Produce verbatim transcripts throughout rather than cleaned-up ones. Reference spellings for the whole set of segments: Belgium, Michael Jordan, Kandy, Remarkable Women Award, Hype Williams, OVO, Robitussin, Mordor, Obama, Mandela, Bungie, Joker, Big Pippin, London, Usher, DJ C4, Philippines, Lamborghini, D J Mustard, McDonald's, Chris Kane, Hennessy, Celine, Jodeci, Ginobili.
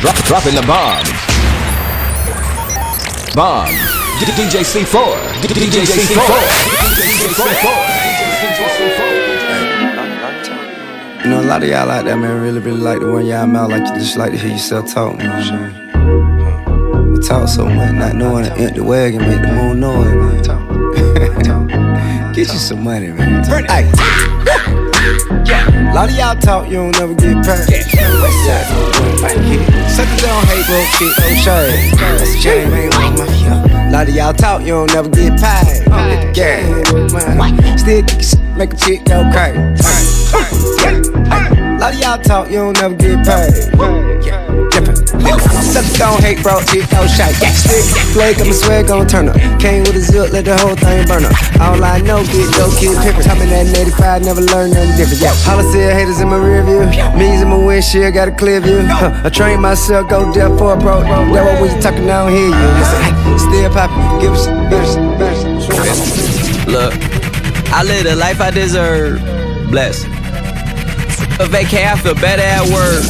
Drop, dropping the bomb. Bomb. D J C four. D J C four. D J C four. You know, a lot of y'all out there, man, really, really like the one y'all mouth, like you just like to hear yourself talk, man. We talk so much, not knowing to empty the wagon, make the moon noise, man. Get you some money, man. Yeah. A lot of y'all talk, you don't never get past. Yeah. Westside, suckers don't hate, bro, shit, no shade. That's a shame, ain't on my yeah. A lot of y'all talk, you don't never get paid. Right. Yeah. Still kick shit, make a chick go crazy. A lot of y'all talk, you don't never get paid. Yeah. Suckers don't hate, bro, shit, no shade. Still play, got my swag gon' turn up. Came with a zip, let the whole thing burn up. All I know, get dope, Big Pippin. Coming at eighty-five, never learned nothing different. Yeah. All I see are haters in my rear view. Means in my windshield, got a clear view. Huh. I train myself, go deaf for a pro. That way when you talking, I don't hear you. Listen, still poppin', give a shit, give a shit, give a shit. Look, I live the life I deserve. Bless. A vacay, I feel better at work.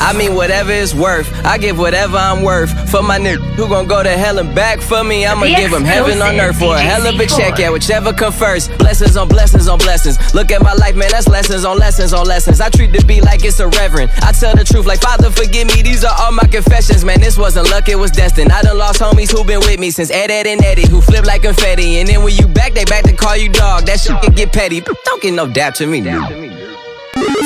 I mean whatever it's worth, I give whatever I'm worth. For my nigga who gon' go to hell and back for me, I'ma give him heaven on earth for a hell of a check. Yeah, whichever come first. Blessings on blessings on blessings. Look at my life, man, that's lessons on lessons on lessons. I treat the beat like it's a reverend. I tell the truth like, Father forgive me, these are all my confessions. Man, this wasn't luck, it was destined. I done lost homies who been with me since Ed, Ed, and Eddie, who flip like confetti. And then when you back, they back to call you dog. That shit can get petty, but don't get no dap to me now.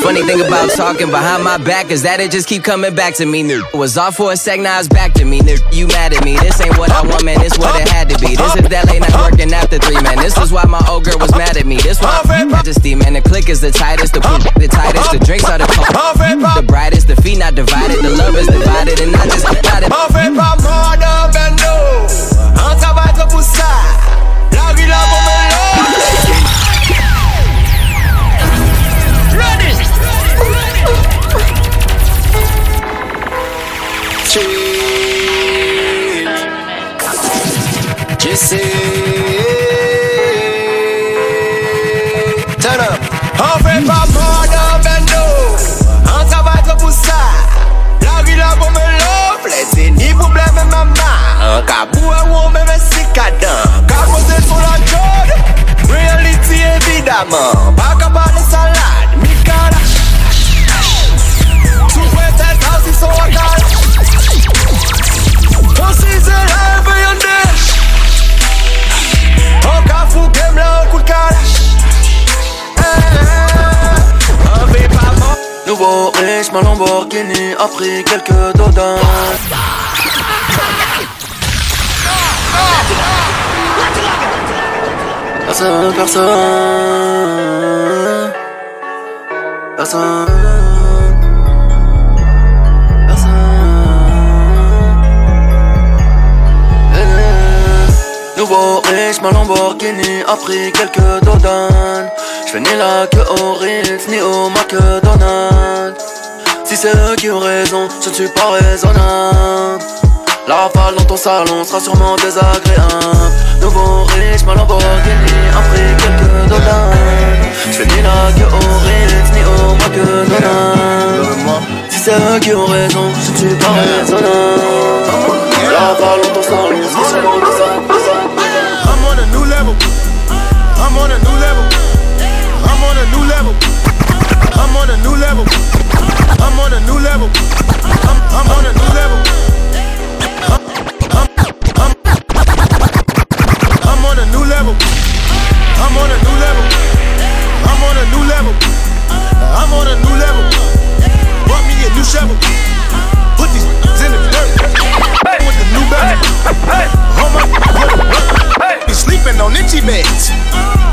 Funny thing about talking behind my back is that it just keep coming back to me. Was off for a sec, now it's back to me. You mad at me, this ain't what I want, man, this what it had to be. This is that late night working after three, man, this is why my old girl was mad at me. This why my majesty, man, the click is the tightest, the poop the tightest, the drinks are the coldest, the brightest, the feet not divided, the love is divided, and I just got it. My friend from Mordor Bendo, on top of the pussy, la villa bomelo. Jesse, turn up. On fait pas mort d'un bendo. On travaille trop pour ça. La ville a beau me l'offre. C'est ni problème et maman. Kabou et ou même un cicadin. Kabou c'est pour la jode. Reality évidemment. Pas qu'à part de salade. Mika la ch. Tout près tes temps ils sont à calme. On s'y se lève et on dèche. On cafou game là on coup de calèche. On vit pas mort. Nouveau riche, ma Lamborghini a pris quelques dodins. La seule personne, la seule. Nouveau riche, ma Lamborghini a pris quelques dodanes. J'fais ni la queue au Ritz, ni au McDonald's. Si c'est eux qui ont raison, je ne suis pas raisonnable. La rafale dans ton salon sera sûrement désagréable. Nouveau riche, ma Lamborghini a pris quelques dodanes. J'fais ni la queue au Ritz, ni au McDonald's. Si c'est eux qui ont raison, je ne suis pas raisonnable. La rafale dans ton salon sera sûrement désagréable. I'm on a new level. I'm on a new level. I'm on a new level. I'm on a new level. I'm, I'm on a new level. I'm, I'm, I'm, I'm on a new level. I'm on a new level. I'm on a new level. I'm on a new level. Bought me a new shovel. Put these in the dirt. With the new bag. Home. Be sleeping on itchy beds.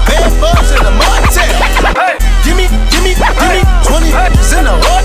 Bad bugs in the motel. Hey. Gimme, gimme, gimme hey. twenty hey. in a row.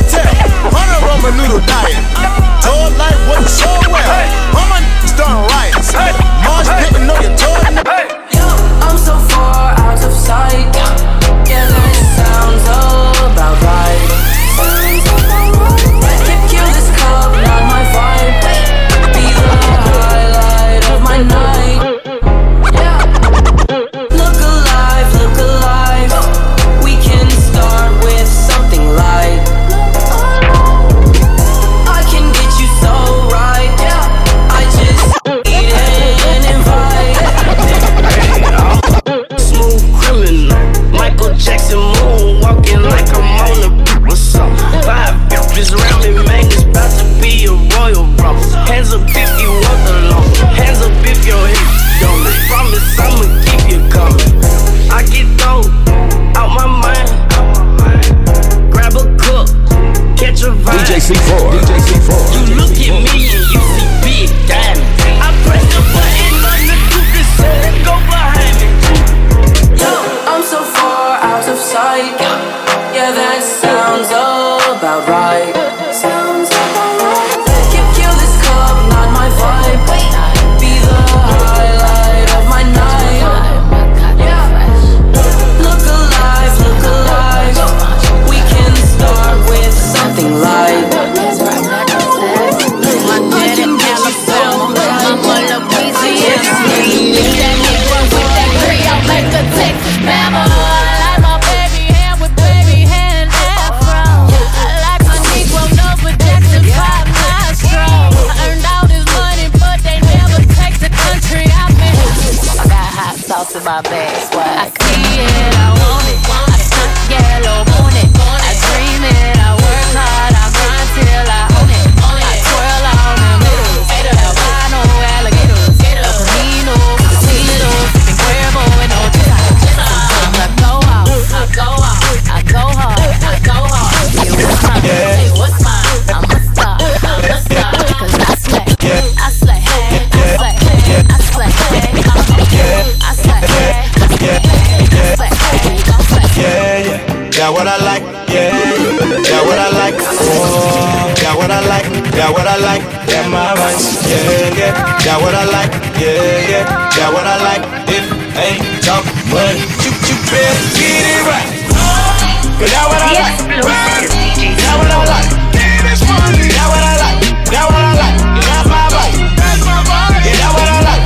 catch a vibe. D J C four. You look at me and you see big diamonds. I press the button on the stupid set and go behind me. Yo, I'm so far out of sight. Yeah, that sounds all about right. Sounds about right. Can't kill this club, not my vibe. Be the highlight of my night. Something like my dad in California, mama Louisiana. If that nigga with that Creole, make a Texas mama. I like my baby hair with baby hair and afro. I like my nigga over Jackson five Nastro. I earned all this money, but they never take the country out me. I got hot sauce in my bag, I see it, I want it. I stunt yellow, want it. I dream it. Got what I like, yeah. Got what I like, oh. Got what I like, got what I like, yeah, my rights, yeah, yeah. Got what I like, yeah, yeah. Got what I like, it ain't talk money. You, you better get it right. Got what I like, got what I like, got what I like, got what I like, got my rights, got what I like, got what I like,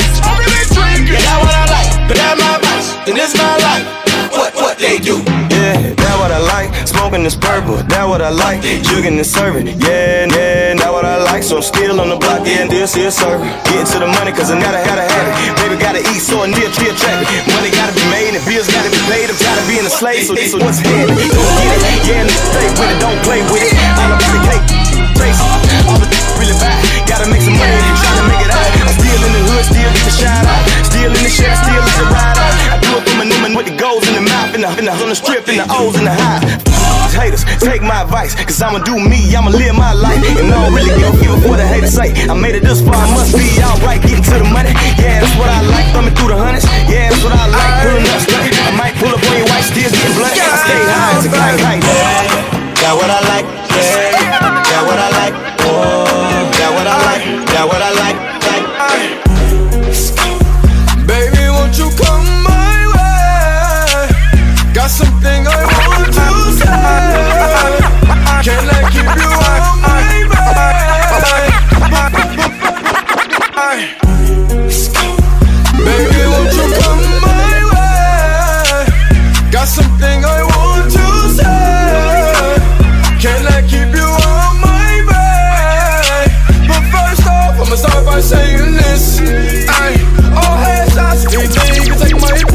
got my rights, and it's my life. What, what they do? Yeah, that what I like. Smoking is purple, that what I like. Jugging is serving, yeah, yeah, that what I like. So I'm still on the block, yeah, and this is serving. Getting to the money, cause I never had a habit. Baby gotta eat, so I need to be attractive. Money gotta be made, and bills gotta be paid. I'm tired of being a slave, so this is what's happening. Don't get it, yeah, and stay with it, don't play with it. All about the cake, face off. All the really bad. Gotta make some money, try to make it out. I'm still in the hood, still get the shout out. Still in the share, still in the ride out. I do it for my new man with the goals in the mouth, in the, in the, on the strip, in the O's, in the high. Haters, take my advice, cause I'ma do me, I'ma live my life. And I don't really give a fuck what the haters say. I made it this far, I must be alright, getting to the money. Yeah, that's what I like, thumbing through the hundreds. Yeah, that's what I like, pulling up straight. I might pull up on your white, still getting blunt. I stay high, it's a climb, climb. Got what I like, yeah. Got what I like, oh. Got what I like, got what I like, like, I. Baby, won't you come my way? Got something I want to say. Can I keep you on my way? Baby, won't you come my way? Got something I want to say. Can I keep you on my way? But first off, I'ma start by saying this. Aye, all headshots, anything you can take my hip.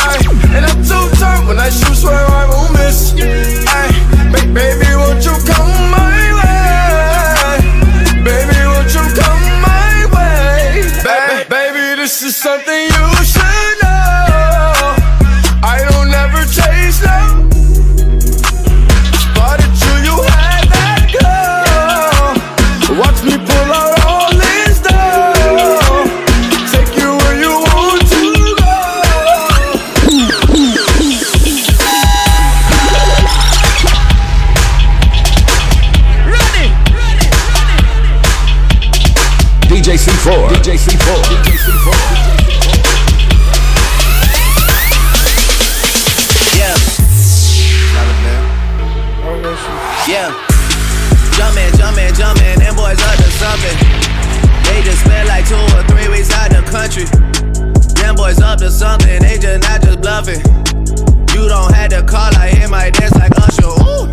Aye, and I'm too turned when I shoot, swear I won't miss. Aye, but baby, won't you come my way? Baby, won't you come my way? Ba- baby, this is something you should know. I don't ever chase love. D J C four. D J C four. Yeah. Yeah. Jumpin', jumpin', jumpin', them boys up to something. They just spent like two or three weeks out the country. Them boys up to something, they just not just bluffing. You don't have to call, I hear my dance like Usher. Ooh.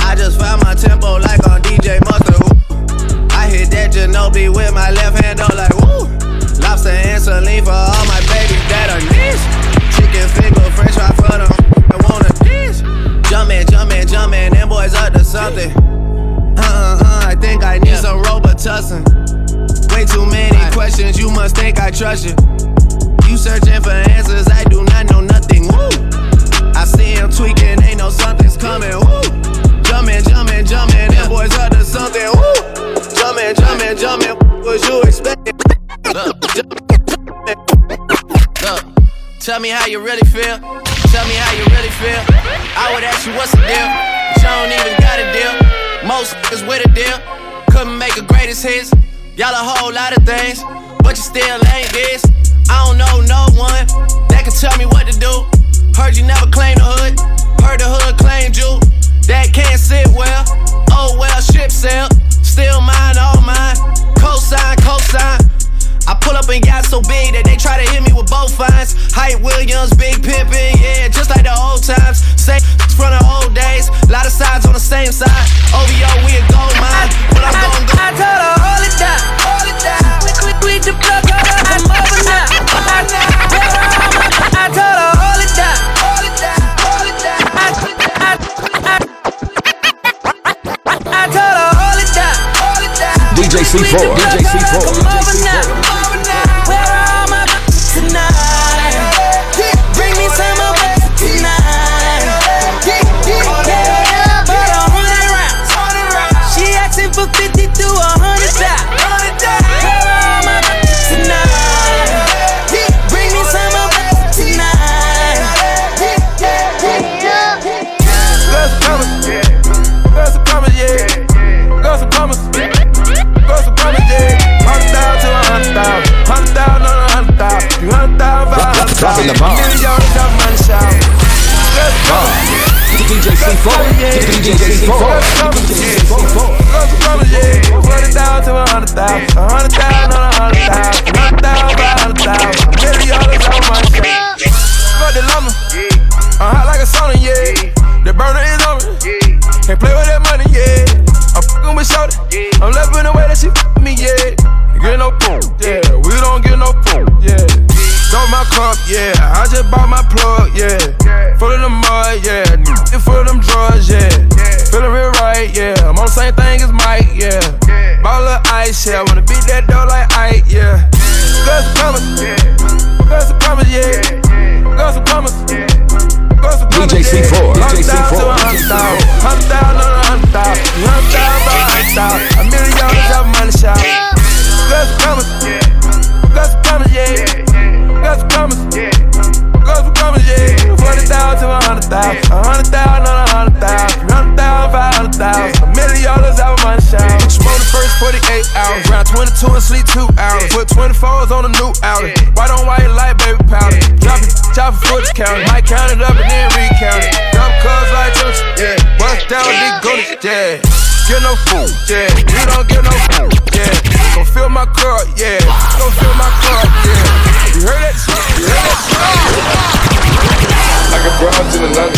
I just found my tempo like on D J Mustard. I hit that Ginobili with my left hand, though, like woo. Lobster and Celine for all my babies that are niche. Chicken finger, french fry for them I wanna dish. Jumpin', jumpin', jumpin', them boys up to something. Uh-uh-uh, I think I need some Robitussin. Way too many questions, you must think I trust you. You searching for answers, I do not know nothing, woo. I see him tweaking, ain't no something's coming, woo. Jumpin', jumpin', jumpin'. was you expecting? Look, tell me how you really feel. Tell me how you really feel. I would ask you what's the deal, but y'all don't even got a deal. Most is with a deal. Couldn't make a greatest hits. Y'all a whole lot of things, but you still ain't this. I don't know no one that can tell me what to do. Heard you never claimed the hood. Heard the hood claimed you. That can't sit well. Oh well, ship sail. Still mine, all mine. Cosign, cosign. I pull up and got so big that they try to hit me with both fines. Hype Williams, Big Pippin, yeah, just like the old times. Same from the old days, lot of sides on the same side. O V O, we a gold mine. When I'm gon' go, I told her, hold it down, hold it down. We the plug out of her mother now. I told her, hold it down, hold it down, hold it down. I told her, hold it down, hold it down. D J C four, D J C four, D J C four. Dropping the bomb. D J C four, D J C four, D J C four. Forty thousand to a hundred thousand, a hundred thousand on a hundred thousand, a hundred thousand by a hundred thousand. Million dollars on my shelf. Got the lumber, I'm hot like a sauna, yeah. The burner is on me, can't play with that money, yeah. I'm fucking with shorty, I'm loving the way that she fuck me, yeah. Get no boom, yeah. We don't get no boom, yeah. Don't my cup, yeah. I just bought my plug, yeah. Full of the mud, yeah. N***a full of them drugs, yeah. Feeling real right, yeah. I'm on the same thing as Mike, yeah. Ball of ice, yeah. I wanna beat that door like Ike, yeah. Got some promise, got some promise, yeah. Got some promise, got some promise, yeah. D J C four, D J C four, D J C four. Hundred thousand on a hundred thousand, hundred thousand by a hundred thousand. A million dollars out of money shop. Got some promise, got some promise, yeah. Got some promise, got some promise, yeah. Forty thousand to a hundred thousand, a hundred thousand on a hundred thousand, three hundred thousand, five hundred thousand, a million dollars out of my shop. Smoke the first forty-eight hours, round twenty-two and sleep two hours. Put twenty-fours on a new outlet, white on white light, baby powder. Drop it, chop for forty counting, might count it up and then recount it. Dump cars like this, yeah. Bust down these goodies, yeah. Get no food, yeah. You don't get no food, yeah. Gon' fill my cup, yeah. Gon' fill my cup, yeah. You heard that? You heard that? I got broads in Atlanta,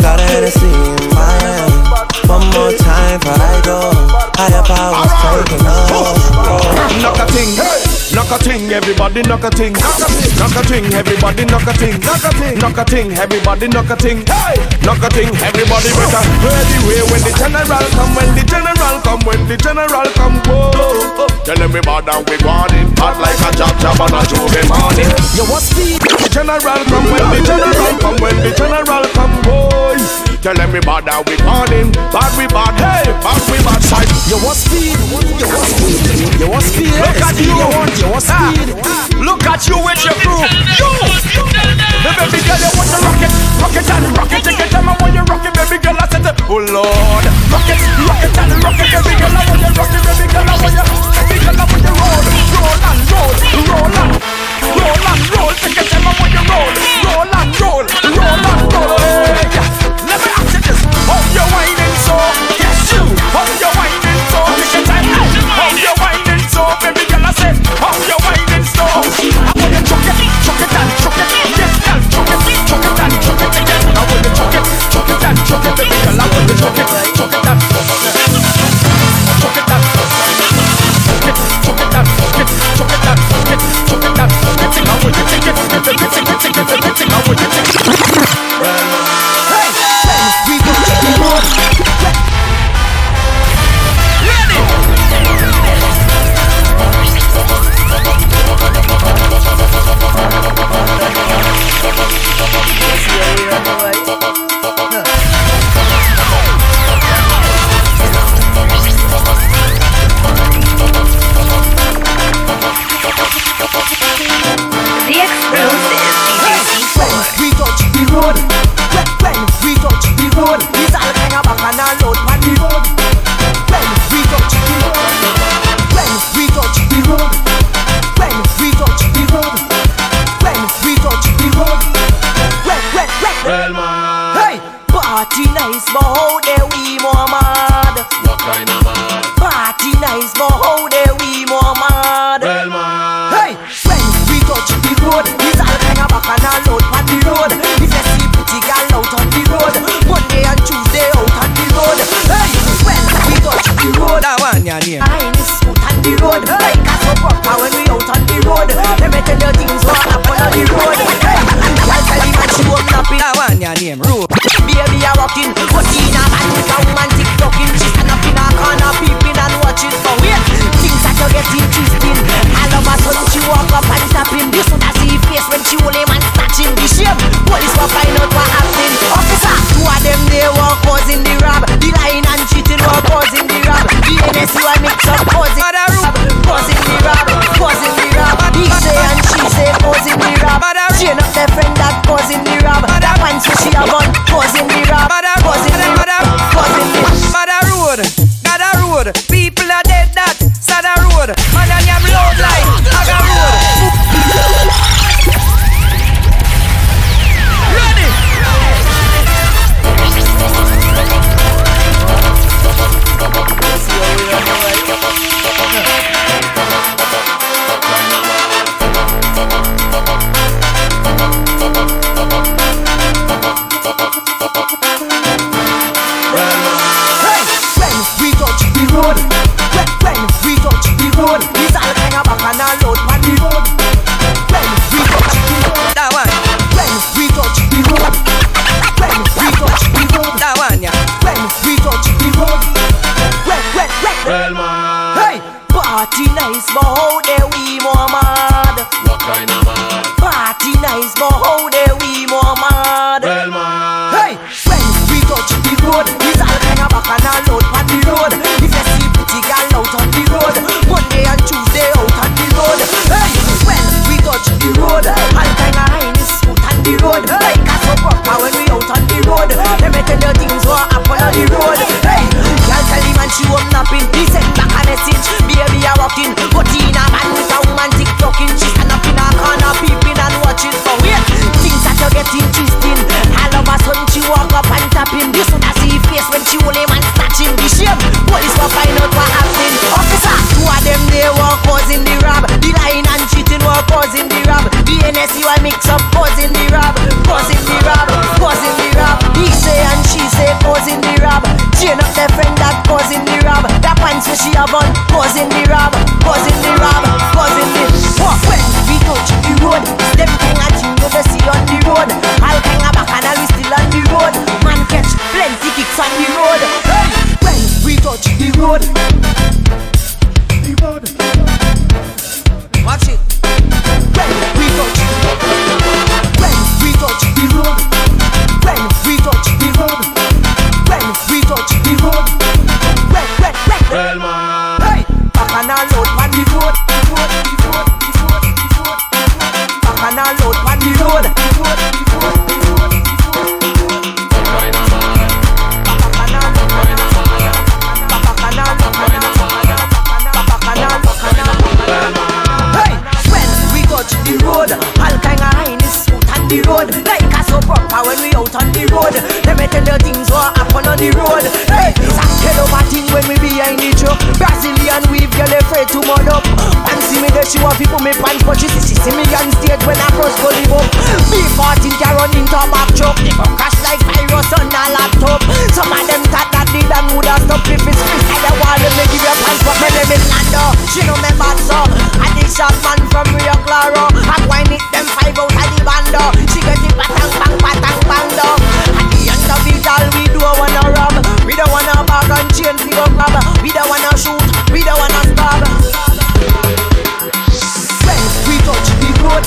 Got a Hennessy in my hand. One more time before I go. Higher powers taking a hold. Knock a ting, knock a ting, everybody knock a ting. Knock a ting, everybody knock a ting. Knock a ting, everybody knock a ting. Knock a ting, everybody better. Anyway, when the general come, when the general come, when the general come, whoa. Tell everybody we want it hot like a job job on a Tuesday morning. You want speed? The general come when the general come when the general come, boy. Tell everybody we want him, bad we bad, hey, bad we bad side. You want speed? You want speed? You want speed? Look at you! You want speed? Look at you with your crew. You, the baby girl you want to rock it, rock it and rock it. Take your time and when you rock it, baby girl I said, oh Lord, rock it, rock it and rock it. Baby girl I want you rock it, baby girl I want you. Roll and roll, roll and roll and roll. Take your time and when you roll, roll and roll, roll and roll. Let me ask you this: how you whining so? Yes you. How you whining so? Take your time. How you whining so? Baby girl, I said, how you whining so? I want you choke it, choke it and choke it. Yes girl, choke it, choke it and choke it again. I want you choke it, choke it and choke it. Baby girl, I want you choke it, choke it and choke it, choke it and. see why mix up pause in the rap, pause in the rap, pause in the rap. He say and she say pause in the rap. Chain up their friend that pause in the rap. That pants where she have on pause in the rap, pause in the rap, pause in the rap. When we touch the road, them thing at you know they see on the road. I'll hang a back and I'll be still on the road. Man catch plenty kicks on the road. Hey, when we touch the road, the road. Watch it. When we touch the road, when we touch the road, when we touch the road, when we touch the road, when, when, when, well, man. Hey, back and a load on the road, the road, the road, the road, the road, back and a load on the road, the road, the road, the road, the road, back and a load, back and a load, back and a load, back and a load, back and a load. The road, all kind of highness out on the road. Like a soap opera when we out on the road. Let me tell you things what happen on the road. Hey, it's a hell of a thing when we behind the truck. Brazilian weave, girl afraid to mud up. And see me there, she want people me pants, but she see, she see me on stage when I cross go live up. B fourteen can run into a back truck. They go crash like virus on a laptop. Some of them thought that they done would have stopped. If it's free, I don't want them to give you pants, but my name is Lando. She know me bad, so I think sharp man from Rio Claro. I wind it them five out of the bando. She get it patang bang patang bando. At the end of it all we do wanna rob. We don't wanna bag and chain we go grab. We don't wanna shoot, we don't wanna stab. When we touch the road,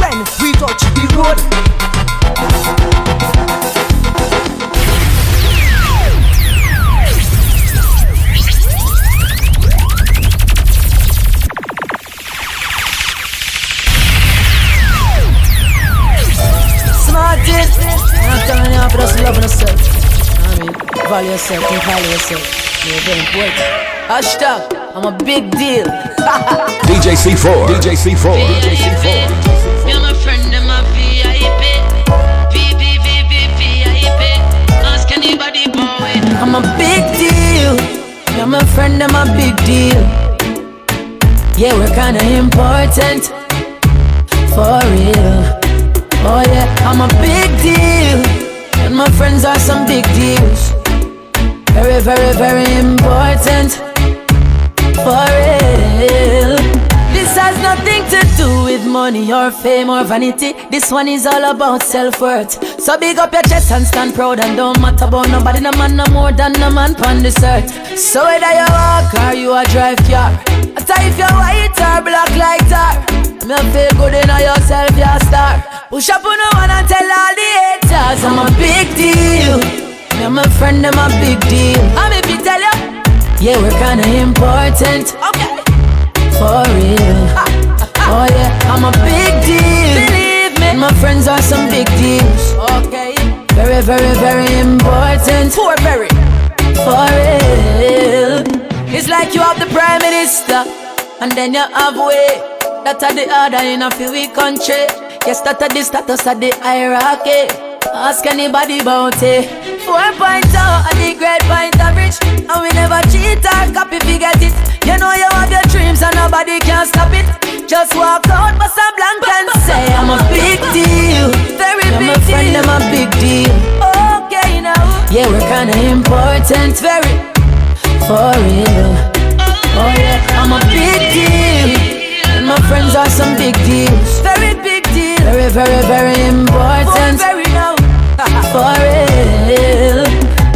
when we touch the road, but just loving yourself. I mean, value yourself, think value yourself. You're very important. Hashtag, I'm a big deal. D J C four, D J C four, D J C four. You're my friend and my V I P. V V V V V I P. Ask anybody boy. I'm a big deal. You're my friend and my big deal. Yeah, we're kinda important. For real. Oh yeah, I'm a big deal. And my friends are some big deals. Very, very, very important. For real. This has nothing to do with money or fame or vanity. This one is all about self-worth. So big up your chest and stand proud. And don't matter about nobody, no man no more than no man upon this earth. So whether you walk or you a drive car, or if you're white or black like tar, me feel good in yourself, you're a star. Push up on the one and tell all the haters I'm a big deal. Me and my friend, I'm a big deal. I'm if you tell you, yeah, we're kinda important. Okay. For real. Oh yeah, I'm a big deal. Believe me, my friends are some big deals. Okay. Very, very, very important. Poor very. For real. It's like you have the prime minister, and then you have way. That are the other in a few weak country. Yes, that are the status of the hierarchy. Ask anybody about it. Four point out at the grade point average. And we never cheat or copy, forget it. You know you have your dreams and nobody can stop it. Just walk out, bust a blank and say I'm a big deal. Very big deal. You're my friend, I'm a big deal. Okay now. Yeah, we're kinda important, very. For real. Oh yeah, I'm a big deal. And my friends are some big deals. Very big. Very, very, very important. For real.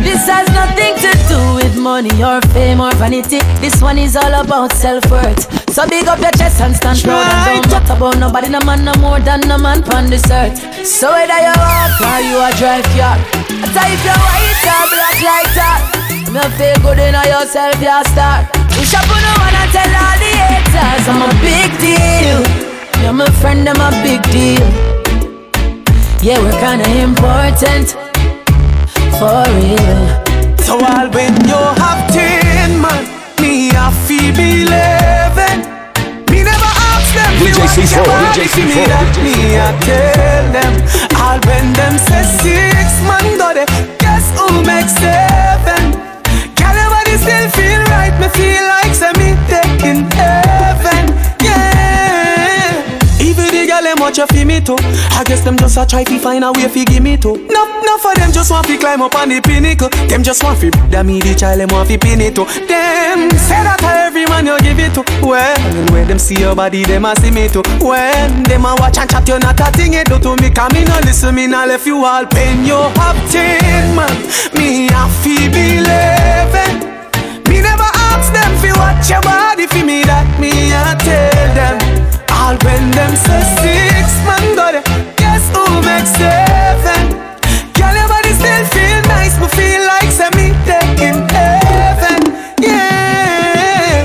This has nothing to do with money or fame or vanity. This one is all about self-worth. So big up your chest and stand proud. And don't matter about nobody, no man no more than no man upon this earth. So whether you walk or you a drive car, or if you're white or black like that, you feel good in yourself, you're a star. Push up on the one and tell all the haters I'm a big deal. You're my friend, I'm a big deal. Yeah, we're kinda important. For real. So all when you have ten man, me I feel believing. Me never ask them to D J C four, D J C four, me I tell them. All when them say six man, do they guess who makes seven? Can everybody still feel right? Me feel like say me taking heaven. Yeah. me too. I guess them just a try to find a way fi give me too. Nuff, nuff of them just want fi climb up on the pinnacle. Them just want fi that me the child, them want fi pin it too. Them say that to every man you give it to. Well, when them see your body, them a see me too. When them a watch and chat, you not a thing it do to me. Cause me no listen, me no left you all pain. You have ten man, me a fi believing. Me never ask them fi watch your body fi me that me a tell them. All when them say six man go there, guess who makes seven? Girl, your body still feel nice, but feel like say me take in heaven. Yeah.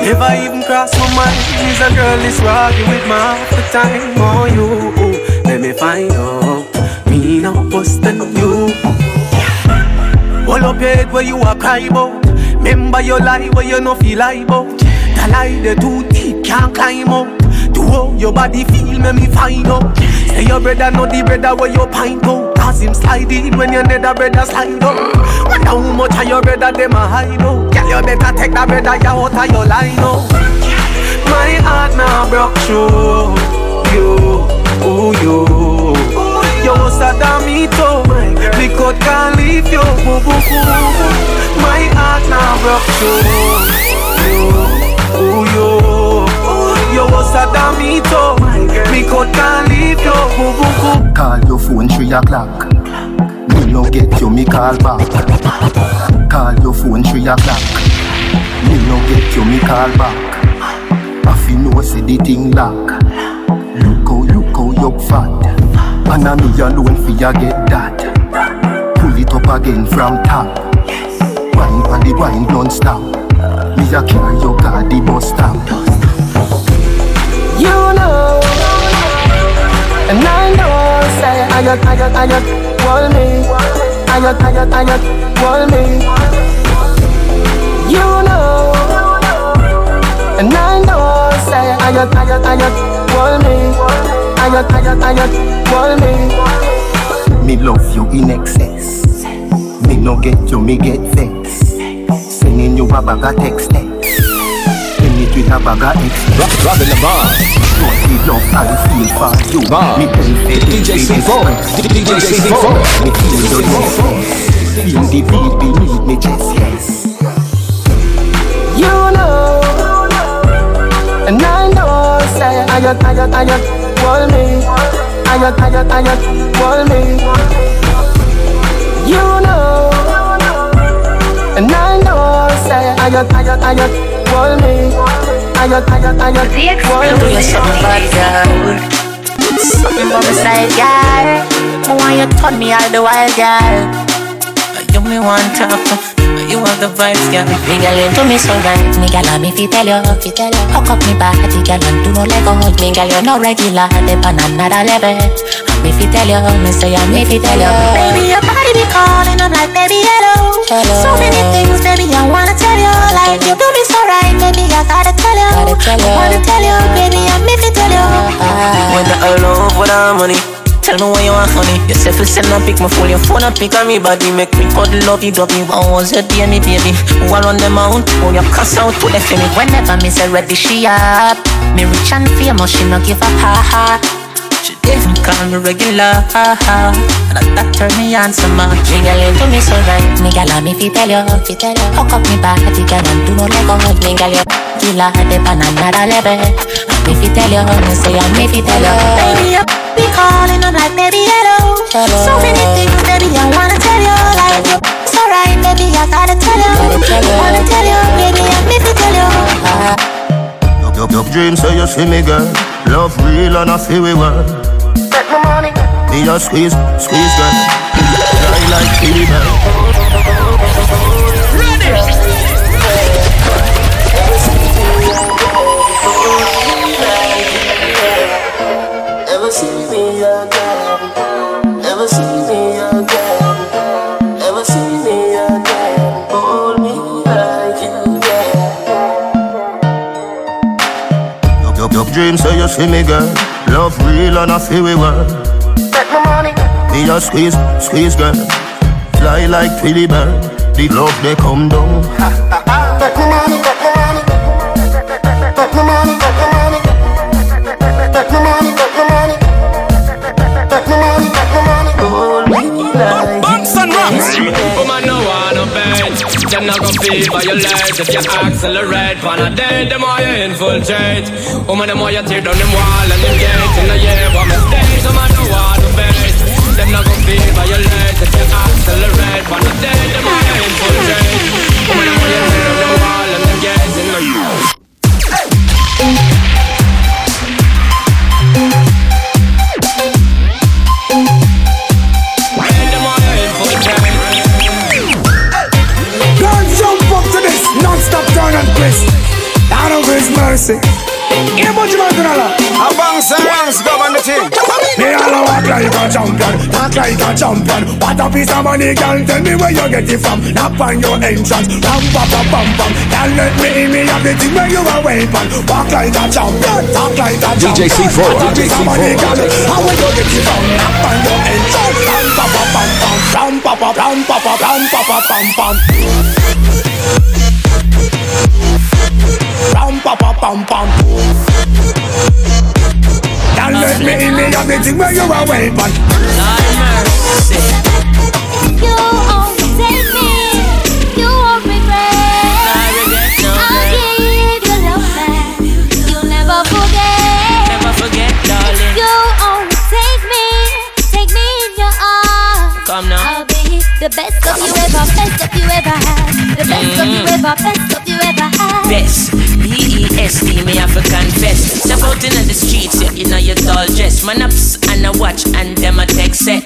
Never even cross my mind. She's a girl is rocking with my half time on you. Let me find out. Me not bustin' you. Hold up your head where you a cry bout. Remember your lie where you no feel like about. The lie they too deep, can't climb up. To how your body feel, make me find out. Say your brother know the brother where you pint out. Cause him slide in when your nether brother slide up. Wonder how much of your brother them a hide out. Girl, you better take that brother you out of your line out. My heart now broke through you, oh you. You sad at me too, my girl. We could can't leave you, boo boo boo. My heart now broke through. Ooh, yo. You was a damn me too. Me could can't leave you. Ooh, ooh, ooh. Call your phone three o'clock. Me no get you, me call back. Call your phone three o'clock. Me no get you, me call back. If you know see the thing lock. Look how, look how you fat. And I know you alone for you get that. Pull it up again from top. Wine for the wine don't stop. Me a carry your car the bus stop. You know, and I know. Say I got, I got, I got, hold me. I got, I got, I got, hold me. You know, and I know. Say I got, I got, I got, hold me. I got, I got, I got, hold me. Me love you in excess. Me no get you, me get vexed. Sending you a bag of text text. Send it with a bag of text. Drop in the bar. Don't be love and feel for you. Me perfect. D J C four. D J C four. Me feel the yes. Feel the beat beneath me chest, yes. You know, and I know. Say I got, I got, I got, hold me. I got, I got, I got, hold me. You know. And I know, say, I got, I got, I got, hold me. I got, I got, I got, hold me. You're something bad, girl. Something from the side, girl. But when you taught me all the while, girl. You me want to you want the vibes, girl. Big girl, you do me so right. Me girl, I me fi tell you. Hook up me body, girl, and do no lego. Me girl, you no regular, they pan another level. Me fi tell you, me say I me fi tell you. Baby, your body be calling, I'm like, baby, hello. Hello. So many things, baby, I wanna tell you. Like, you do me so right, baby, I gotta tell you. Gotta tell you. I wanna tell you, baby, I make me tell you. When I love without money, tell me where you are, honey. You say, for send and pick my phone, your phone and pick on me, body. Make me cuddle up, you got me. One was your dear, me baby. One on the mount, when you cast out, put it for me. Whenever me say ready, she up. Me rich and famous, she no give up, ha ha. She didn't call me regular, ha ha. And that turn me on so much. Me girl, you do me so right. Me girl, I me fi tell you. Hook up me body, girl, and do no lego. Me girl, you killer, they pan another level. Me fi tell you, me say I me fi tell you. Baby, you be calling, I'm like, baby, hello. hello. So many things, baby, I wanna tell you. Like, you so right, baby, I gotta tell you. I wanna tell you, baby, I me fi tell you. Your, your dreams, so you see me, girl. Love real and I feel we work. Take my money. Me just squeeze, squeeze girl. I like baby man. Ready. Never see me again. Never see me again. Never see me again. Hold me like you can. Yup, yup, yup, dreams so you see me girl. Love real and I feel we work. Take my money. Me just squeeze, squeeze girl. Fly like Twilly bird. The love they come down. Take my money, take my money. Take my money, take my money. Take my money, take my money. people you let. If you accelerate, pan a day, the more you infiltrate. Um, and the more you tear down them wall and them gates. In the year, one mistake, no matter what the base. Them not gon' feel violate. If you accelerate, pan a day, the more you infiltrate. Um, and the more you tear down them wall and them gates. In the year. I don't grace mercy. Here much you want to know? I bounce and bounce, govern the team. Me all walk like a champion, talk like a champion. What a piece of money, girl, tell me where you get it from. Knock on your entrance, ram pam pam pam pam. Girl, let me in, me have the thing where you a weapon. Walk like a champion, talk like a champion. D J C four, D J C four. How where you get it from? Knock on your entrance, ram pam pam pam pam, ram pam pam pam pam pam pam pam pam. Ram pa pa pam pam. Don't let me in, me have the thing where you're a weapon. Lord mercy. You always take me. You won't regret. I regret no I'll give you love back. You'll never forget. Never forget, darling. You always take me. Take me in your arms. Come now. I'll be the best of you ever, best of you ever had. The best mm. of you ever, best of you ever had. Best. B E S T, me have to confess. Step out in the streets, yeah, you know your tall dress. Man ups and a watch and them a text set.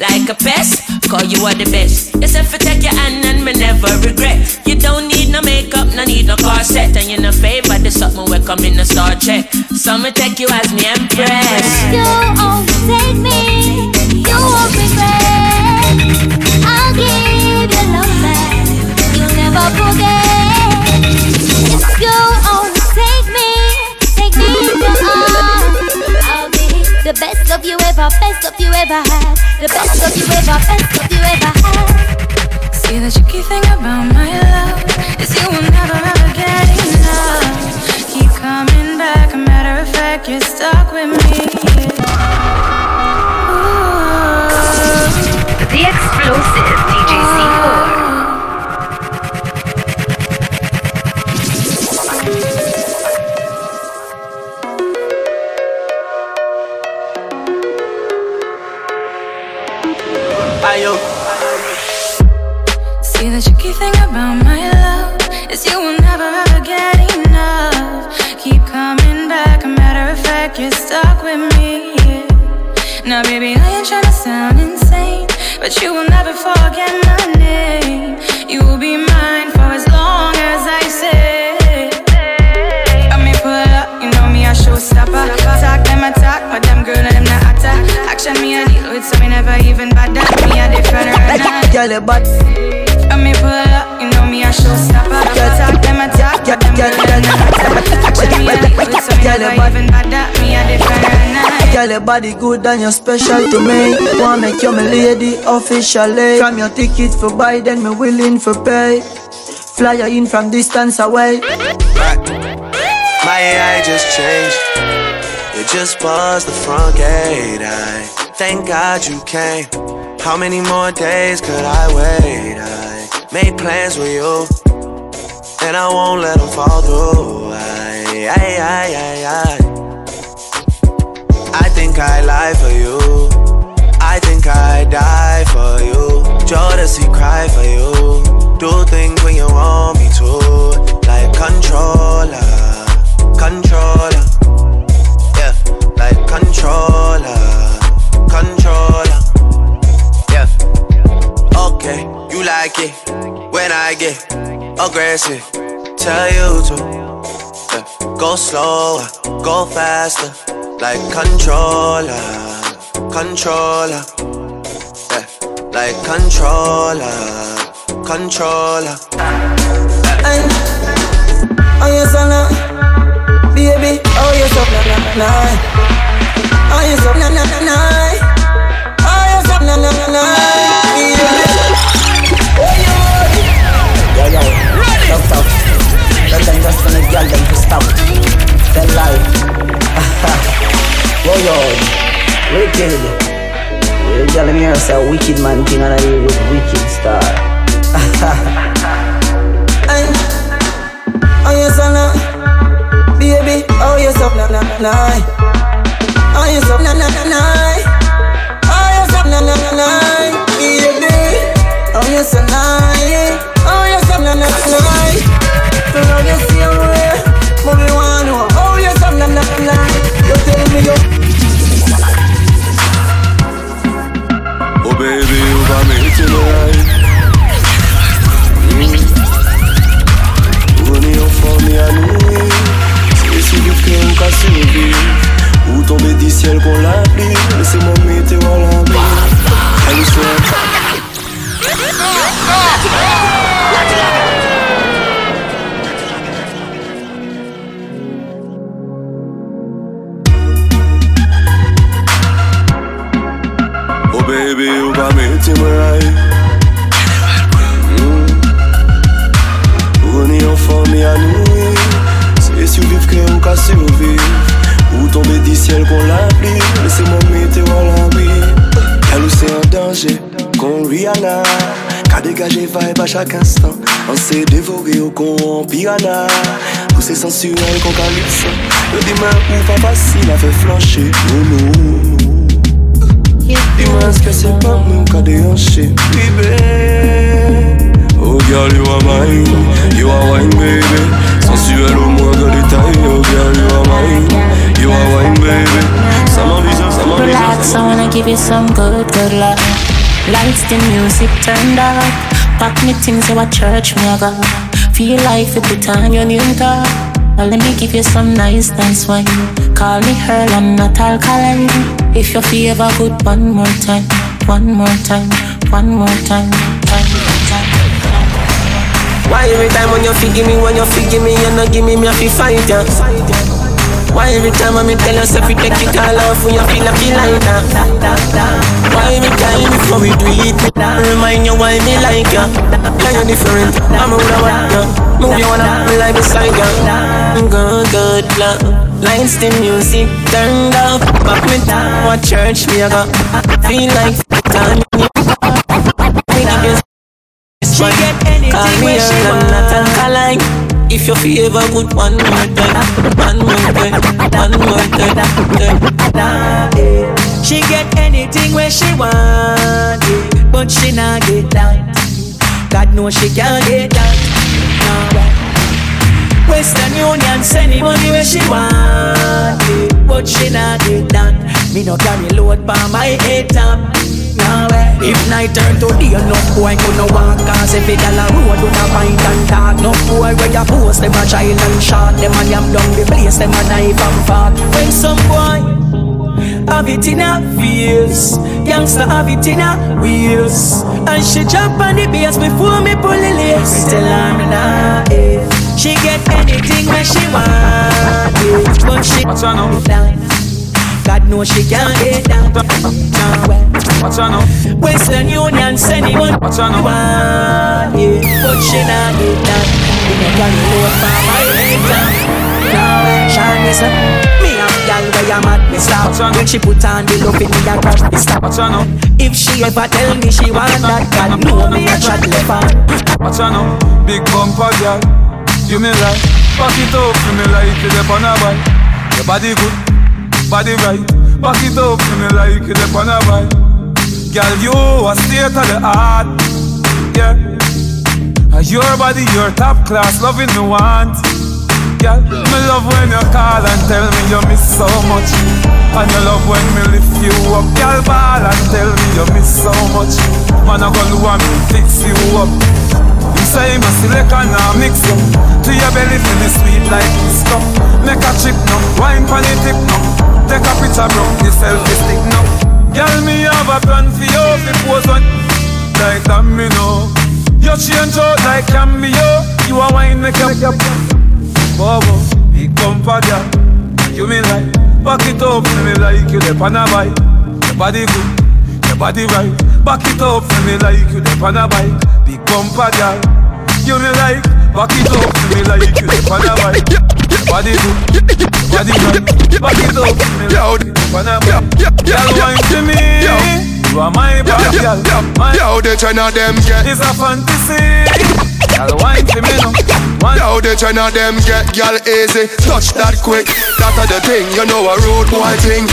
Like a pest, call you are the best. Yourself to take your hand and me never regret. You don't need no makeup, no need no corset. And you no favor, the something we come in a star check. So me take you as me empress. You always take me, you won't regret. I'll give you love back, you'll never forget. You only take me, take me in your arms. I'll be the best of you ever, best of you ever had. The best of you ever, best of you ever had. See the tricky thing about my love is you will never ever get enough. Keep coming back, a matter of fact, you're stuck with me. Ooh. The explosive D J C four. See the tricky thing about my love is you will never ever get enough. Keep coming back, a matter of fact, you're stuck with me. Now baby, I ain't tryna sound insane, but you will never forget my name. You will be mine for as long as I say. I may pull up, you know me, I showstopper. Talk them a talk, but them girl and them not actor. Action me a deal with, so me never even bad at me a different runner. I may pull up, you know me, I showstopper. I talk them, I talk, but them girl and I talk. Action me a little, so me never even bad at me a different night. Girl, your body good and you're special to me. Wanna make you my lady officially. From your ticket for buy, then me willing for pay. Fly you in from distance away. My, my A I just changed. You just buzzed the front gate, I thank God you came. How many more days could I wait? I made plans with you, and I won't let them fall through. I, I, I, I, I, I think I lie for you. I think I die for you. Jodeci cry for you. Do things when you want me to, like controller, controller, yeah, like controller, controller. Okay, you like it when I get aggressive. Tell you to yeah, go slower, go faster, like controller, controller, yeah, like controller, controller. And oh yes or no, baby, oh yes or no, no, no. Oh yes or no, no, no, no. Oh yes or no, no, no, no. Yo, yo, stop, stop. Let them just on the girl, them to stop. They lie. Yo, yo, wicked. We're telling you, it's a wicked man thing, and I hear it wicked star. I ain't so nah. Baby, oh you so nah nah nah nah. Oh you so nah nah nah nah. Oh you so nah nah nah nah. Baby, oh you so nah. Oh you so nah nah nah. To love you same way, but we want to. Oh you so nah nah nah. You tell me you. Oh baby, you got me hitting alright. Mais à nous, et si vous faites un cas survivre, ou tomber du ciel qu'on l'applique, laissez-moi mettre à l'abri. Allez, sois. Oh baby, you got me hitting right. René en forme et à nous. C'est survivre que on casse survivre. Ou tomber du ciel qu'on l'applique. Laissez-moi mettre à l'abri. Elle ou c'est en danger, qu'on Rihanna. Qu'à dégager vibe à chaque instant. On s'est dévoré au con en piranha. Tout c'est sensuel qu'on calypse. Le dimanche ou pas facile à faire flancher. Nous, nous. Dis-moi est-ce que c'est pas nous qu'à déhancher. Bébé. Oh girl, you are mine, you are wine baby. Sensuel au moindre détail. Oh girl, you are mine, you are wine baby. Ça m'envisionne, ça m'envisionne. Relax, I wanna give you some good, good love. Lights, the music turned up. Pack me things so I church me I go. Feel like you put on your new top. Let me give you some nice dance wine. Call me her, I'm not alkaline. If you feel ever good, one more time. One more time, one more time. Time, time. Why every time when you fi give me, when you fi give me, you no give me, me a fi fight ya? Why every time when me tell yourself you take it all off, when you feel like you like that? Why every time before we do it, remind you why me like ya? Like you different, I'm a one ya. Move you wanna be like beside ya. Good, good luck. Lights, the music turned up. Back me down, what church me I got? Feel like f***ing you. She get anything when she want. If you feel ever good, one more time, one more time, one more time. She get anything when she want, but she not get that. God knows she can't get that. Western Union send the money where she want, but she not get that. Me no carry load by my head top. If night turn to day, enough boy could no walk. Cause if it all a road, you no find and talk. No boy where you post, them a child and shot. Them a yam down the place, them a knife and fork. When some boy have it in her face, youngster have it in her wheels. And she jump on the base before me pull the lace. Still I'm not it. She get anything when she want it, but she can't down. God knows she can't get down. What's her name? Western Union send him on. What's her name? But she not get down. We no can load for my later. Shawty me a girl where I'm at me stop. When she put on the love in me a crash me stop. What's her name? If she ever tell me she want that, God know me a chat leopard. What's her name? Big bumper girl, give me right. Pack it up, give me like it up on a bike. Your body good. Body right, back it up to me like it up on a bike. Girl, you a state of the art, yeah. And your body, your top class, loving me want. Girl, me love when you call and tell me you miss so much. And you love when me lift you up, girl, ball and tell me you miss so much. Man, I gonna want me fix you up. You say me select and I mix up. To your belly, feel it sweet like this cup. Make a trip now, wine pan it tip now. Take a picture, bro, this selfie stick now. Girl, me have a plan for you, if it wasn't like that, me know. You change out like Cambio, you a wine make up. Bobo, big bumper girl, you me like. Back it up, me like you the panabike. Your body good, your body right. Back it up, me like you the panabike. Big bumper girl, you me like. Back it up, me like you the panabike. Body good, body good, body good. Yo, girl, wine to me. You are my body, girl. Yo, the ten of them get. It's a fantasy. Girl, wine to me now. Now the ten of them get y'all easy. Touch that quick, that a the thing. You know a rude boy thing.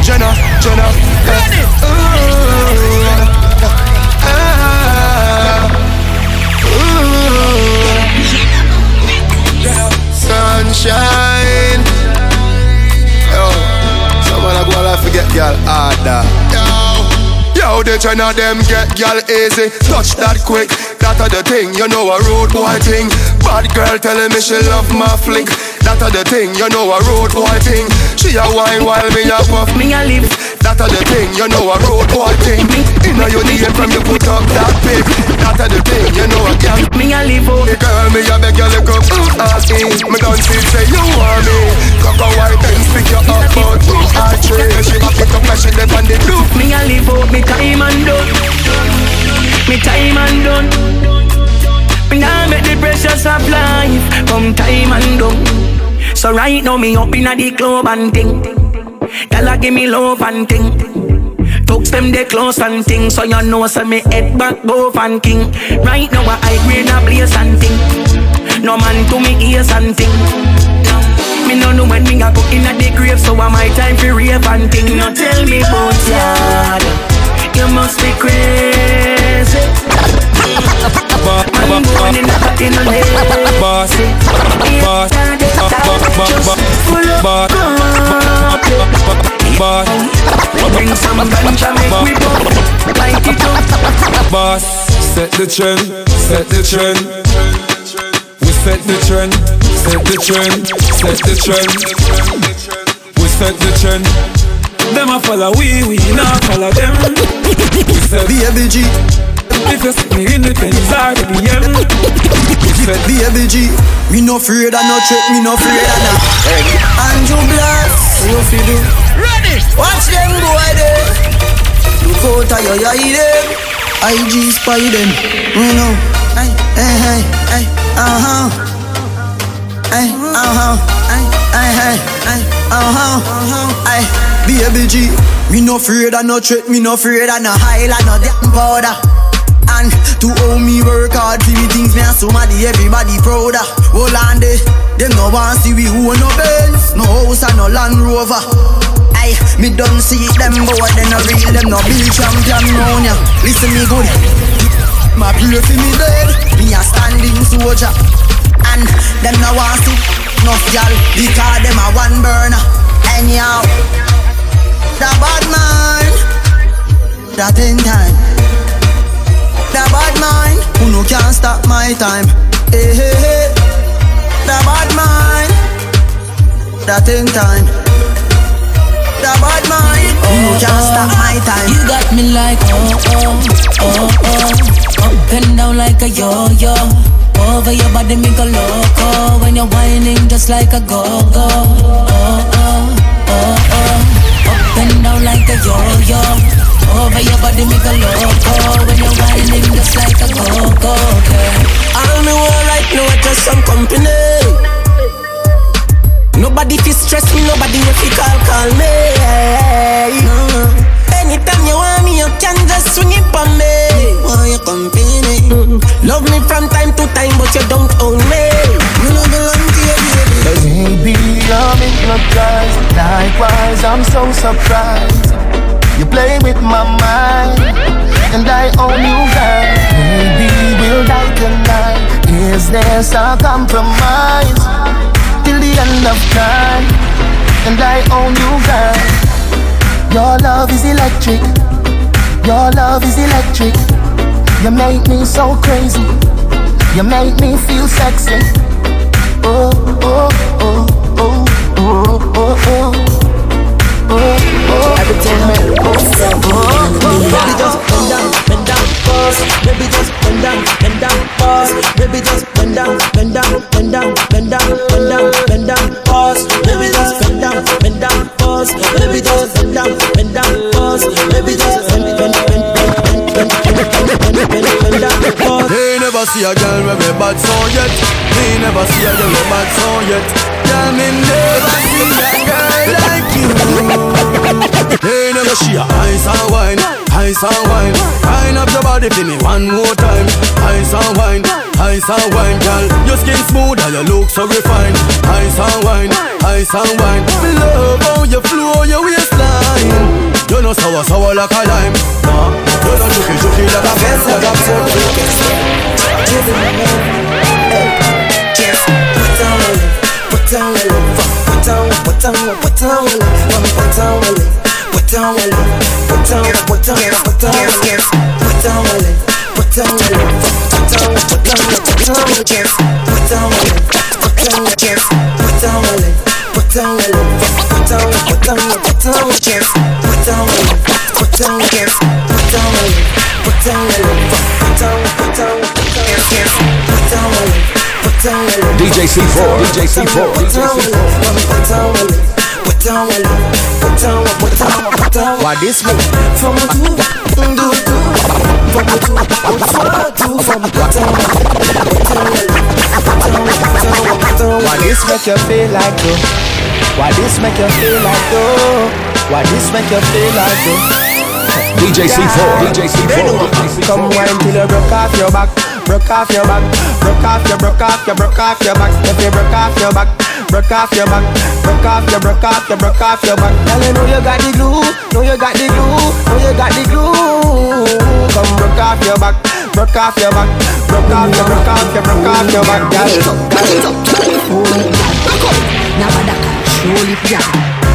Jenna, Jenna, sunshine. Yo, someone I go and forget y'all harder. Yo, the ten of them get y'all easy. Touch that quick, that a the thing. You know a rude boy thing. Bad girl telling me she love my flick. That a the thing, you know a road boy thing. She a wine while me a puff, me a live. That a the thing, you know a road boy thing. You know you need from you put up that pig. That a the thing, you know a gang. Me a live out. The girl me a beg you look up, ooh ah see. Me don't see say you want me. Cock a white and speak you up out, ooh ah tree. She back it up and she left on the roof. Me a live out, me time and done. Me time and done. Me nah make the precious of life. Come time and done. So right now me up in the club and ting. Gala give me love and ting. Talks them they close and ting. So you know so me head back go and king. Right now I high grade a place and ting. No man to me ears and ting. Me no know when me a cook in the grave. So I my time for rave and ting. Now tell me about yard. You must be crazy. Man going in the cut in the lane. Boss, boss, bring some ganja make we bump. Light it up. Boss, set the trend, set the trend. We set the trend, set the trend, set the trend. We set the trend. Them a follow we, we not follow them. We set the G. If you see me in the pennies are the B M. If it's the A B G. Me no afraid and no trick, me no afraid and no. Andrew Blast, what you do? Ready! Watch them go there. Look out at your eye them. I G spy them. You know. Hey, hey, hey, hey, uh-huh. Hey, uh-huh. Hey, hey, hey, hey, uh-huh. Hey, the A B G. Me no afraid and no trick, me no afraid and no high and no damn powder. And to owe me work hard for me things, me and somebody everybody prouder. Hold on there, them no want see we who no Benz, no house and no Land Rover. Aye, me don't see them but they no real, them no big champion round ya. Listen me good, my play for me dead, me a standing soldier. And them no want see no y'all, because them a one burner. Anyhow, the bad man, that in time. The bad mind, who no can't stop my time. Hey, hey, hey. The bad mind, that in time. The bad mind, who no can't stop my time. You got me like oh oh oh oh, up and down like a yo-yo. Over your body make a loco when you're whining just like a go-go. Oh oh oh oh, up and down like a yo-yo. Over your body make a loco when you're whining just like a coco, girl. All me want right now I just some company. Nobody fi stress me, nobody fi call call me. Anytime you want me, you can just swing it for me. Want your company? Love me from time to time, but you don't own me. You know the long game, baby. Baby, I'm in your eyes. Likewise, I'm so surprised. You play with my mind, and I own you, girl. Maybe we'll die tonight. Is there some compromise? Till the end of time, and I own you, girl. Your love is electric. Your love is electric. You make me so crazy. You make me feel sexy. Oh, oh, oh, oh, oh, oh, oh. Oh, oh, everything I make oh, oh, oh. Baby just bend down, bend down, pause. Baby just bend down, bend down, pause. Baby just bend down, bend down, bend down, bend down, bend down, bend down, pause. Baby just bend down, bend down, pause. Baby just bend down, bend down, pause. Baby just bend, bend, bend, bend, bend, bend, bend, bend down, pause. They never see a girl with a bad song yet. They never see a girl with a bad song yet. Girl, me never see a girl like you. Rain on the sheer, ice and wine, ice and wine. Wine up your body for me one more time. Ice and wine, ice and wine, girl. Your skin smooth and your look so refined. Ice and wine, ice and wine. Me love how you flow your waistline. You know sour, sour like a lime. Nah, you know juky, juky like a fence, like a fence. Put on your love, put on, put on, put on your love, put on your love, put on your love, put on, put on, put on your love, put on your love, put on your love, put on, put on, put on your love, put on your love, put on your love, put on your love, put on your love, put on, put on, put on your love, put on your love, put on your love, put on your love, put on your love, put on, put on, put on your love, put on. D J C four, D J C four, D J C four. Why this move? From a two, do two, from a two, two, from a two. Why this make you feel like though? Why this make you feel like though? Why this make you feel like though? D J C four, D J C four. Come wine till you broke off your back. Broke off your back, broke off your, broke off your, broke off your back. If you broke off your back, broke off your back, broke off your, broke off your, broke off your back. Girl, you know you got the glue, know you got the glue, know you got the glue. Come broke off your back, broke off your back, broke off your, broke off your, broke off your back. Girl, girl, girl, girl. Now I got control it, girl.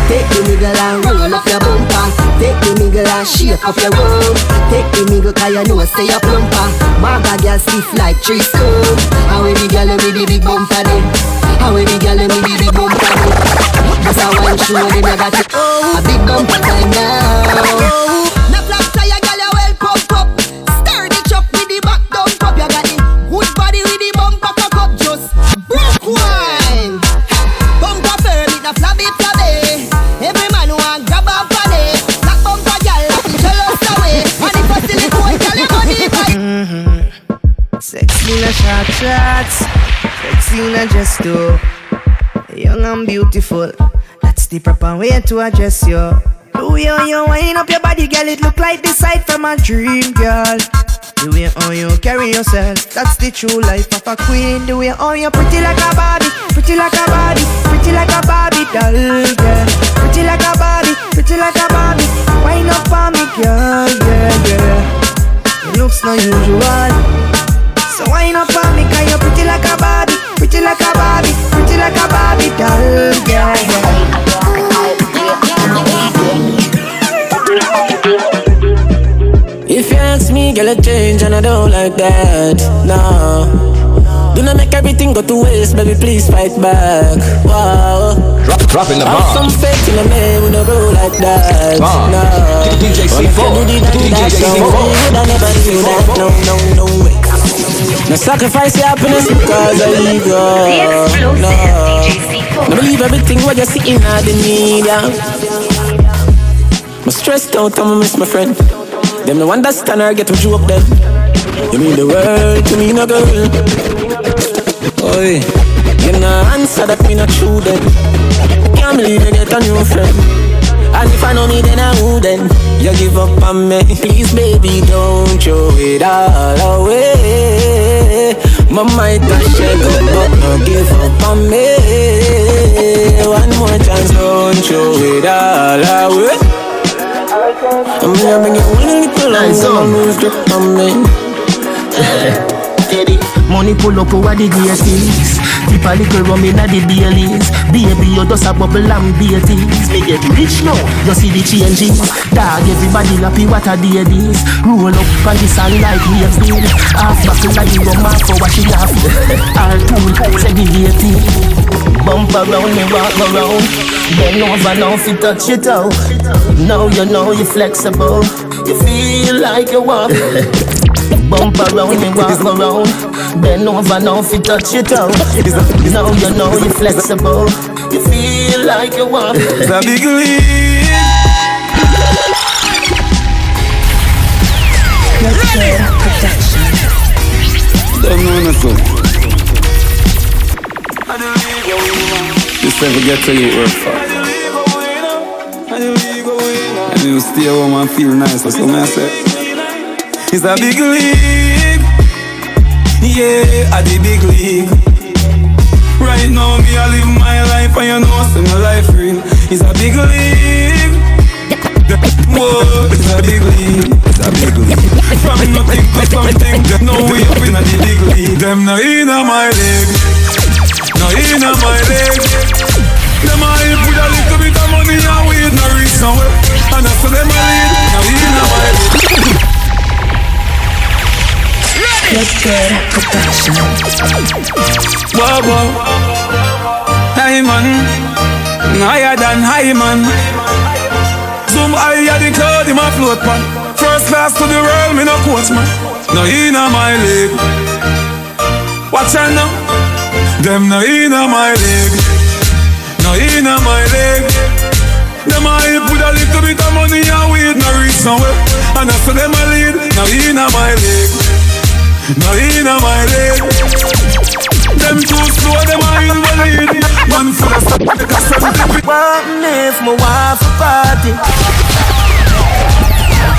Take the nigga and roll up your bumper. Take the nigga and shake off your room. Take the nigga cause you know stay your plumper. My bag girl stiff like three stone. How we be girl with the big bumper then? How we be girl with the big bumper then? This a one show they never take. A big bumper time now. No flat tire girl you well pump up. Stir the chop with the back down pop. You got the good body with the bumper cock up. Just broke wine. Bumper firm it a flabby flabby. Every man want grab a body. Mm-hmm. Sexy na shot shots, sexy na just too. Young and beautiful, that's the proper way to address you. The way how you wind up your body, girl, it look like the sight from a dream, girl. The way how you carry yourself, that's the true life of a queen. The way how you pretty like a Barbie, pretty like a Barbie, pretty like a Barbie doll, girl. Pretty like a Barbie, pretty like a Barbie. Wind up for me, girl, yeah, yeah. It looks not usual. So why not for me? Cause you're pretty like a Barbie, pretty like a Barbie, pretty like a Barbie doll, yeah, yeah. If you ask me, girl, I change and I don't like that. No, do not make everything go to waste, baby. Please fight back. Wow. Drop, dropping the bomb. Have some faith in a man with a roll like that. Bomb. No. D J C four. D J C four. I never do that. No, no, no way. No sacrifice your happiness because I leave you. No. No believe everything what you're seeing out the media. I'm stressed out. I'm miss my friend. Them no understand her. Get to you up then. You mean the world to me, no girl. Oi, you no answer that me not true then. I'm leaving it on your friend. And if I know me, then I wouldn't. You give up on me. Please, baby, don't throw it all away. My mind does shake up, but no give up on me. One more chance, don't throw it all away. I'm loving it when you pull on me. Grip on me. Money pull up over the gear sticks. Tip a little rum inna the Baileys. Baby, you just a bubble and beaties. Me get rich now, you see the changes. Dog, everybody happy, what a day this. Roll up on the sun like we have seen. Half back to like the rum, half for what she have. All cool, segregated. Bump around, me walk around. Bend over now, if you touch it out. Now you know you're flexible. You feel like you walk. Bump around, me walk around. Bend over now if you touch your toe. Now you know you're flexible. You feel like you want. It's a big lead. Don't know nothing. Just never get to you work for. you stay home and feel nice. That's what I say. It's a big league. Yeah, at the big league. Right now me I live my life and you know so my life real. It's a big league. Whoa, it's a big league. It's a big league. From nothing to something. No way up in the big league. Them no in a my league. No in a my league. Them a hit with a little bit of money and we ain't no reason well. And that's what them a lead, now we ain't no way. Look good at production. Wow, wow. Hey man, higher than high man. Zoom higher the cloud, him a float man. First class to the world, me no coach man. No in a my league. Watch out now. Them no in a my league. No in my leg. Them a hit with a little bit of money and we ain't no reach nowhere. And after them a lead, no in my leg. No in my leg. Them too slow, them a invalid. Man full of stuff, they can send the big. What if my wife a party?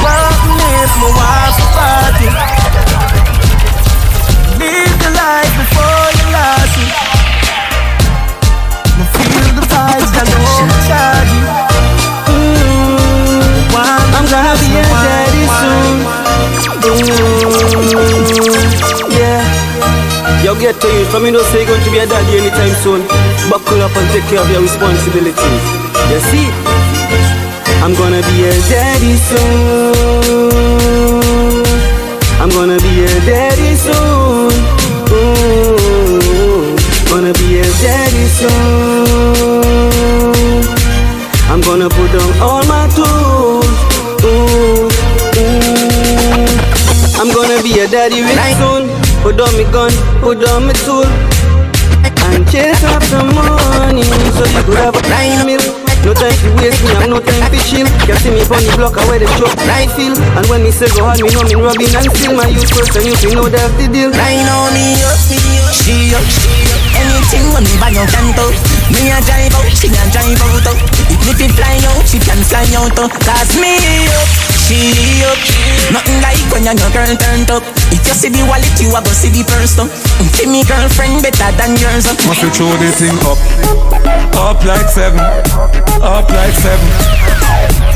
What if my wife a party? Live the life before you lost it. I don't charge you. Mm-hmm. I'm gonna be your daddy soon. Mm-hmm. Yeah. You'll get to you. For me, don't say you're going to be a daddy anytime soon. Buckle up and take care of your responsibilities. You see? I'm gonna be your daddy soon. I'm gonna be your daddy soon. Ooh. Gonna be your daddy soon. I'm gonna put down all my tools. Ooh, ooh. I'm gonna be a daddy real soon. Put down my gun, put down my tool, and chase up some money so you could have a nine mil. No time to waste me, I'm no time to chill. You see me on the block, I wear the choke rifle. And when me say go hard, me know me robbing and steal. My youth first and you see know that's the deal. Nine on me up, me up, she up, she up. Anything when me buy your canto. Me a drive out, she a drive out oh. If it fly out, she can fly out oh. Cause me up, she up. Nothing like when your girl turned up. If you see the wallet, you a go see the purse oh. See me girlfriend better than yours oh. Must you throw this thing up. Up like seven. Up like seven.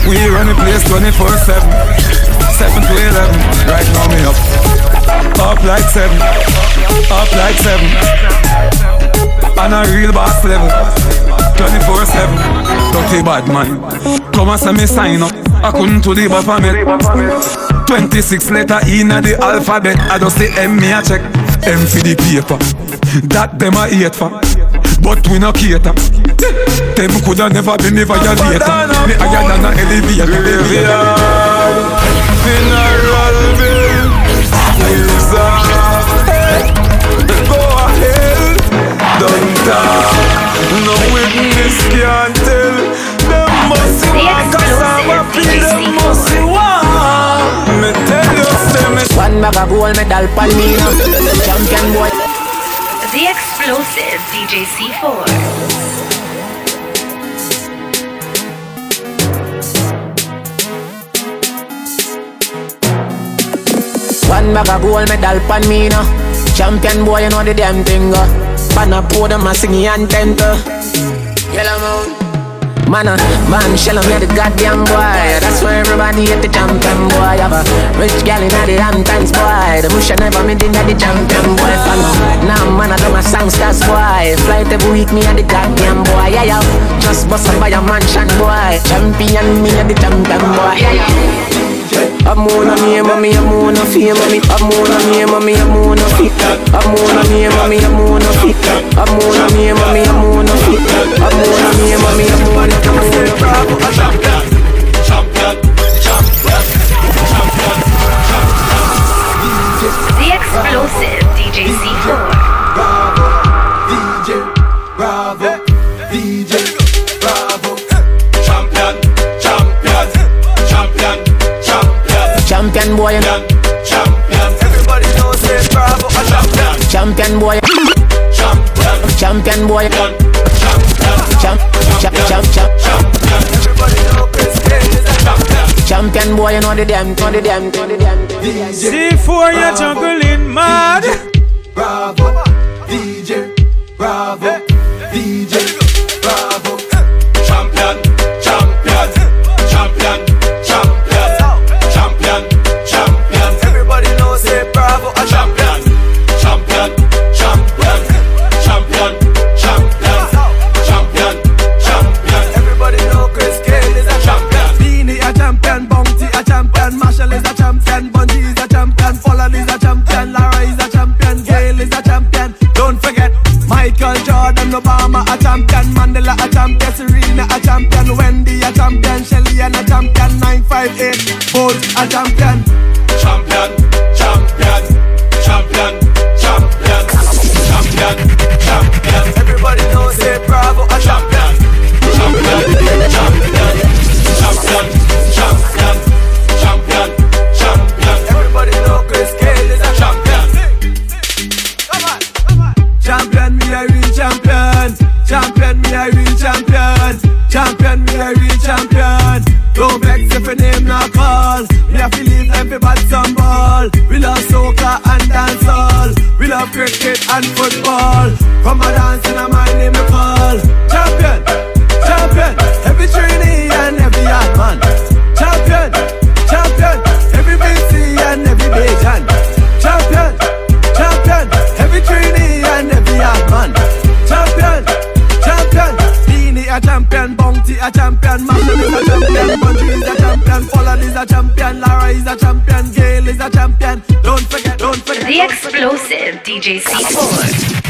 We run the place twenty-four seven. Seven to eleven. Right now me up. Up like seven. Up like seven. On a real boss level, twenty-four seven, dirty bad man. Come and send me sign up, I couldn't do the alphabet. Twenty-six letter in the alphabet, I just say M me a check. M for the paper, that them a hate for, but we no cater. Them coulda never been never your later. Me higher than a elevator. Mineral bill, loser. Go ahead. Don't talk. No witness can't tell. Them must walk cause I'm a plea. Them must walk. Me tell you say me one bag of gold medal pan me now. Champion boy. The Explosive D J C four. One bag of gold medal pan me now. Champion boy you know the damn thing uh. Man a pour them a singing and tenter. Yellow moon. Man a man shell him the goddamn boy. That's why everybody hit the champion boy. Have a rich gal in the Hamptons boy. The bush never made in the champion boy. Now nah, man a do my songstars boy. Flight every week me and the goddamn boy. Yeah yeah. Just bust up by a mansion boy. Champion me and the champion boy. Yeah yeah. I'm on a me, mommy, I'm on a fee, mommy. I'm on a me, mommy, I'm on a fee. I'm on a me, mommy, I'm on a fee. I'm on a me, mommy, I'm on a fee. I'm on a me, mommy, I'm on a fee. Champion, champion, champion, champion, champion. The Explosive D J C four. Bravo, D J, bravo, D J. Champion boy, champion. Everybody knows this, bravo. Champion, champion boy, champion, champion boy, champion, champion, champion. Everybody knows this, champion. Them boy, you know the damn, know the damn, know the damn. C four, you're juggling mad. Bravo, D J, bravo, D J, bravo. Champion, champion, champion, champion, champion, champion. Everybody knows say bravo, a champion, champion, champion, champion, champion, champion, champion. Everybody know Chris Kane is a champion. Beanie a champion, Bounty a champion, Marshall is a champion, Bungie is a champion, Folland is a champion, Lara is a champion, Gale is a champion. Don't forget Michael Jordan, Obama a champion, Mandela a champion, Serena a champion, Wendy a champion, Shelly and a champion, nine five eight, both a champion. Champion, champion, champion, champion, champion, champion. Everybody knows say bravo a champion. Champion, champion, champion, champion, champion, champion. Everybody know Chris Kale is a champion. Champion, me a real champion. Champion, me a real champion. Champion, me a real champion. Don't vex if your name not call. Me a feeling every bad some ball. We love soccer and dancehall. We love cricket and football. From a dance and a my name me call. Champion, champion, every trainee and every hard man. Champion, champion, every big city and every big hand. Champion, champion, every trainee and every hard man. Champion, champion, Beanie a champion, Bounty a champion, Marshall is a champion, Bungie is a champion, Folland is a champion, Lara is a champion, Gale is a champion. Don't forget, don't forget. The don't explosive forget. D J C four.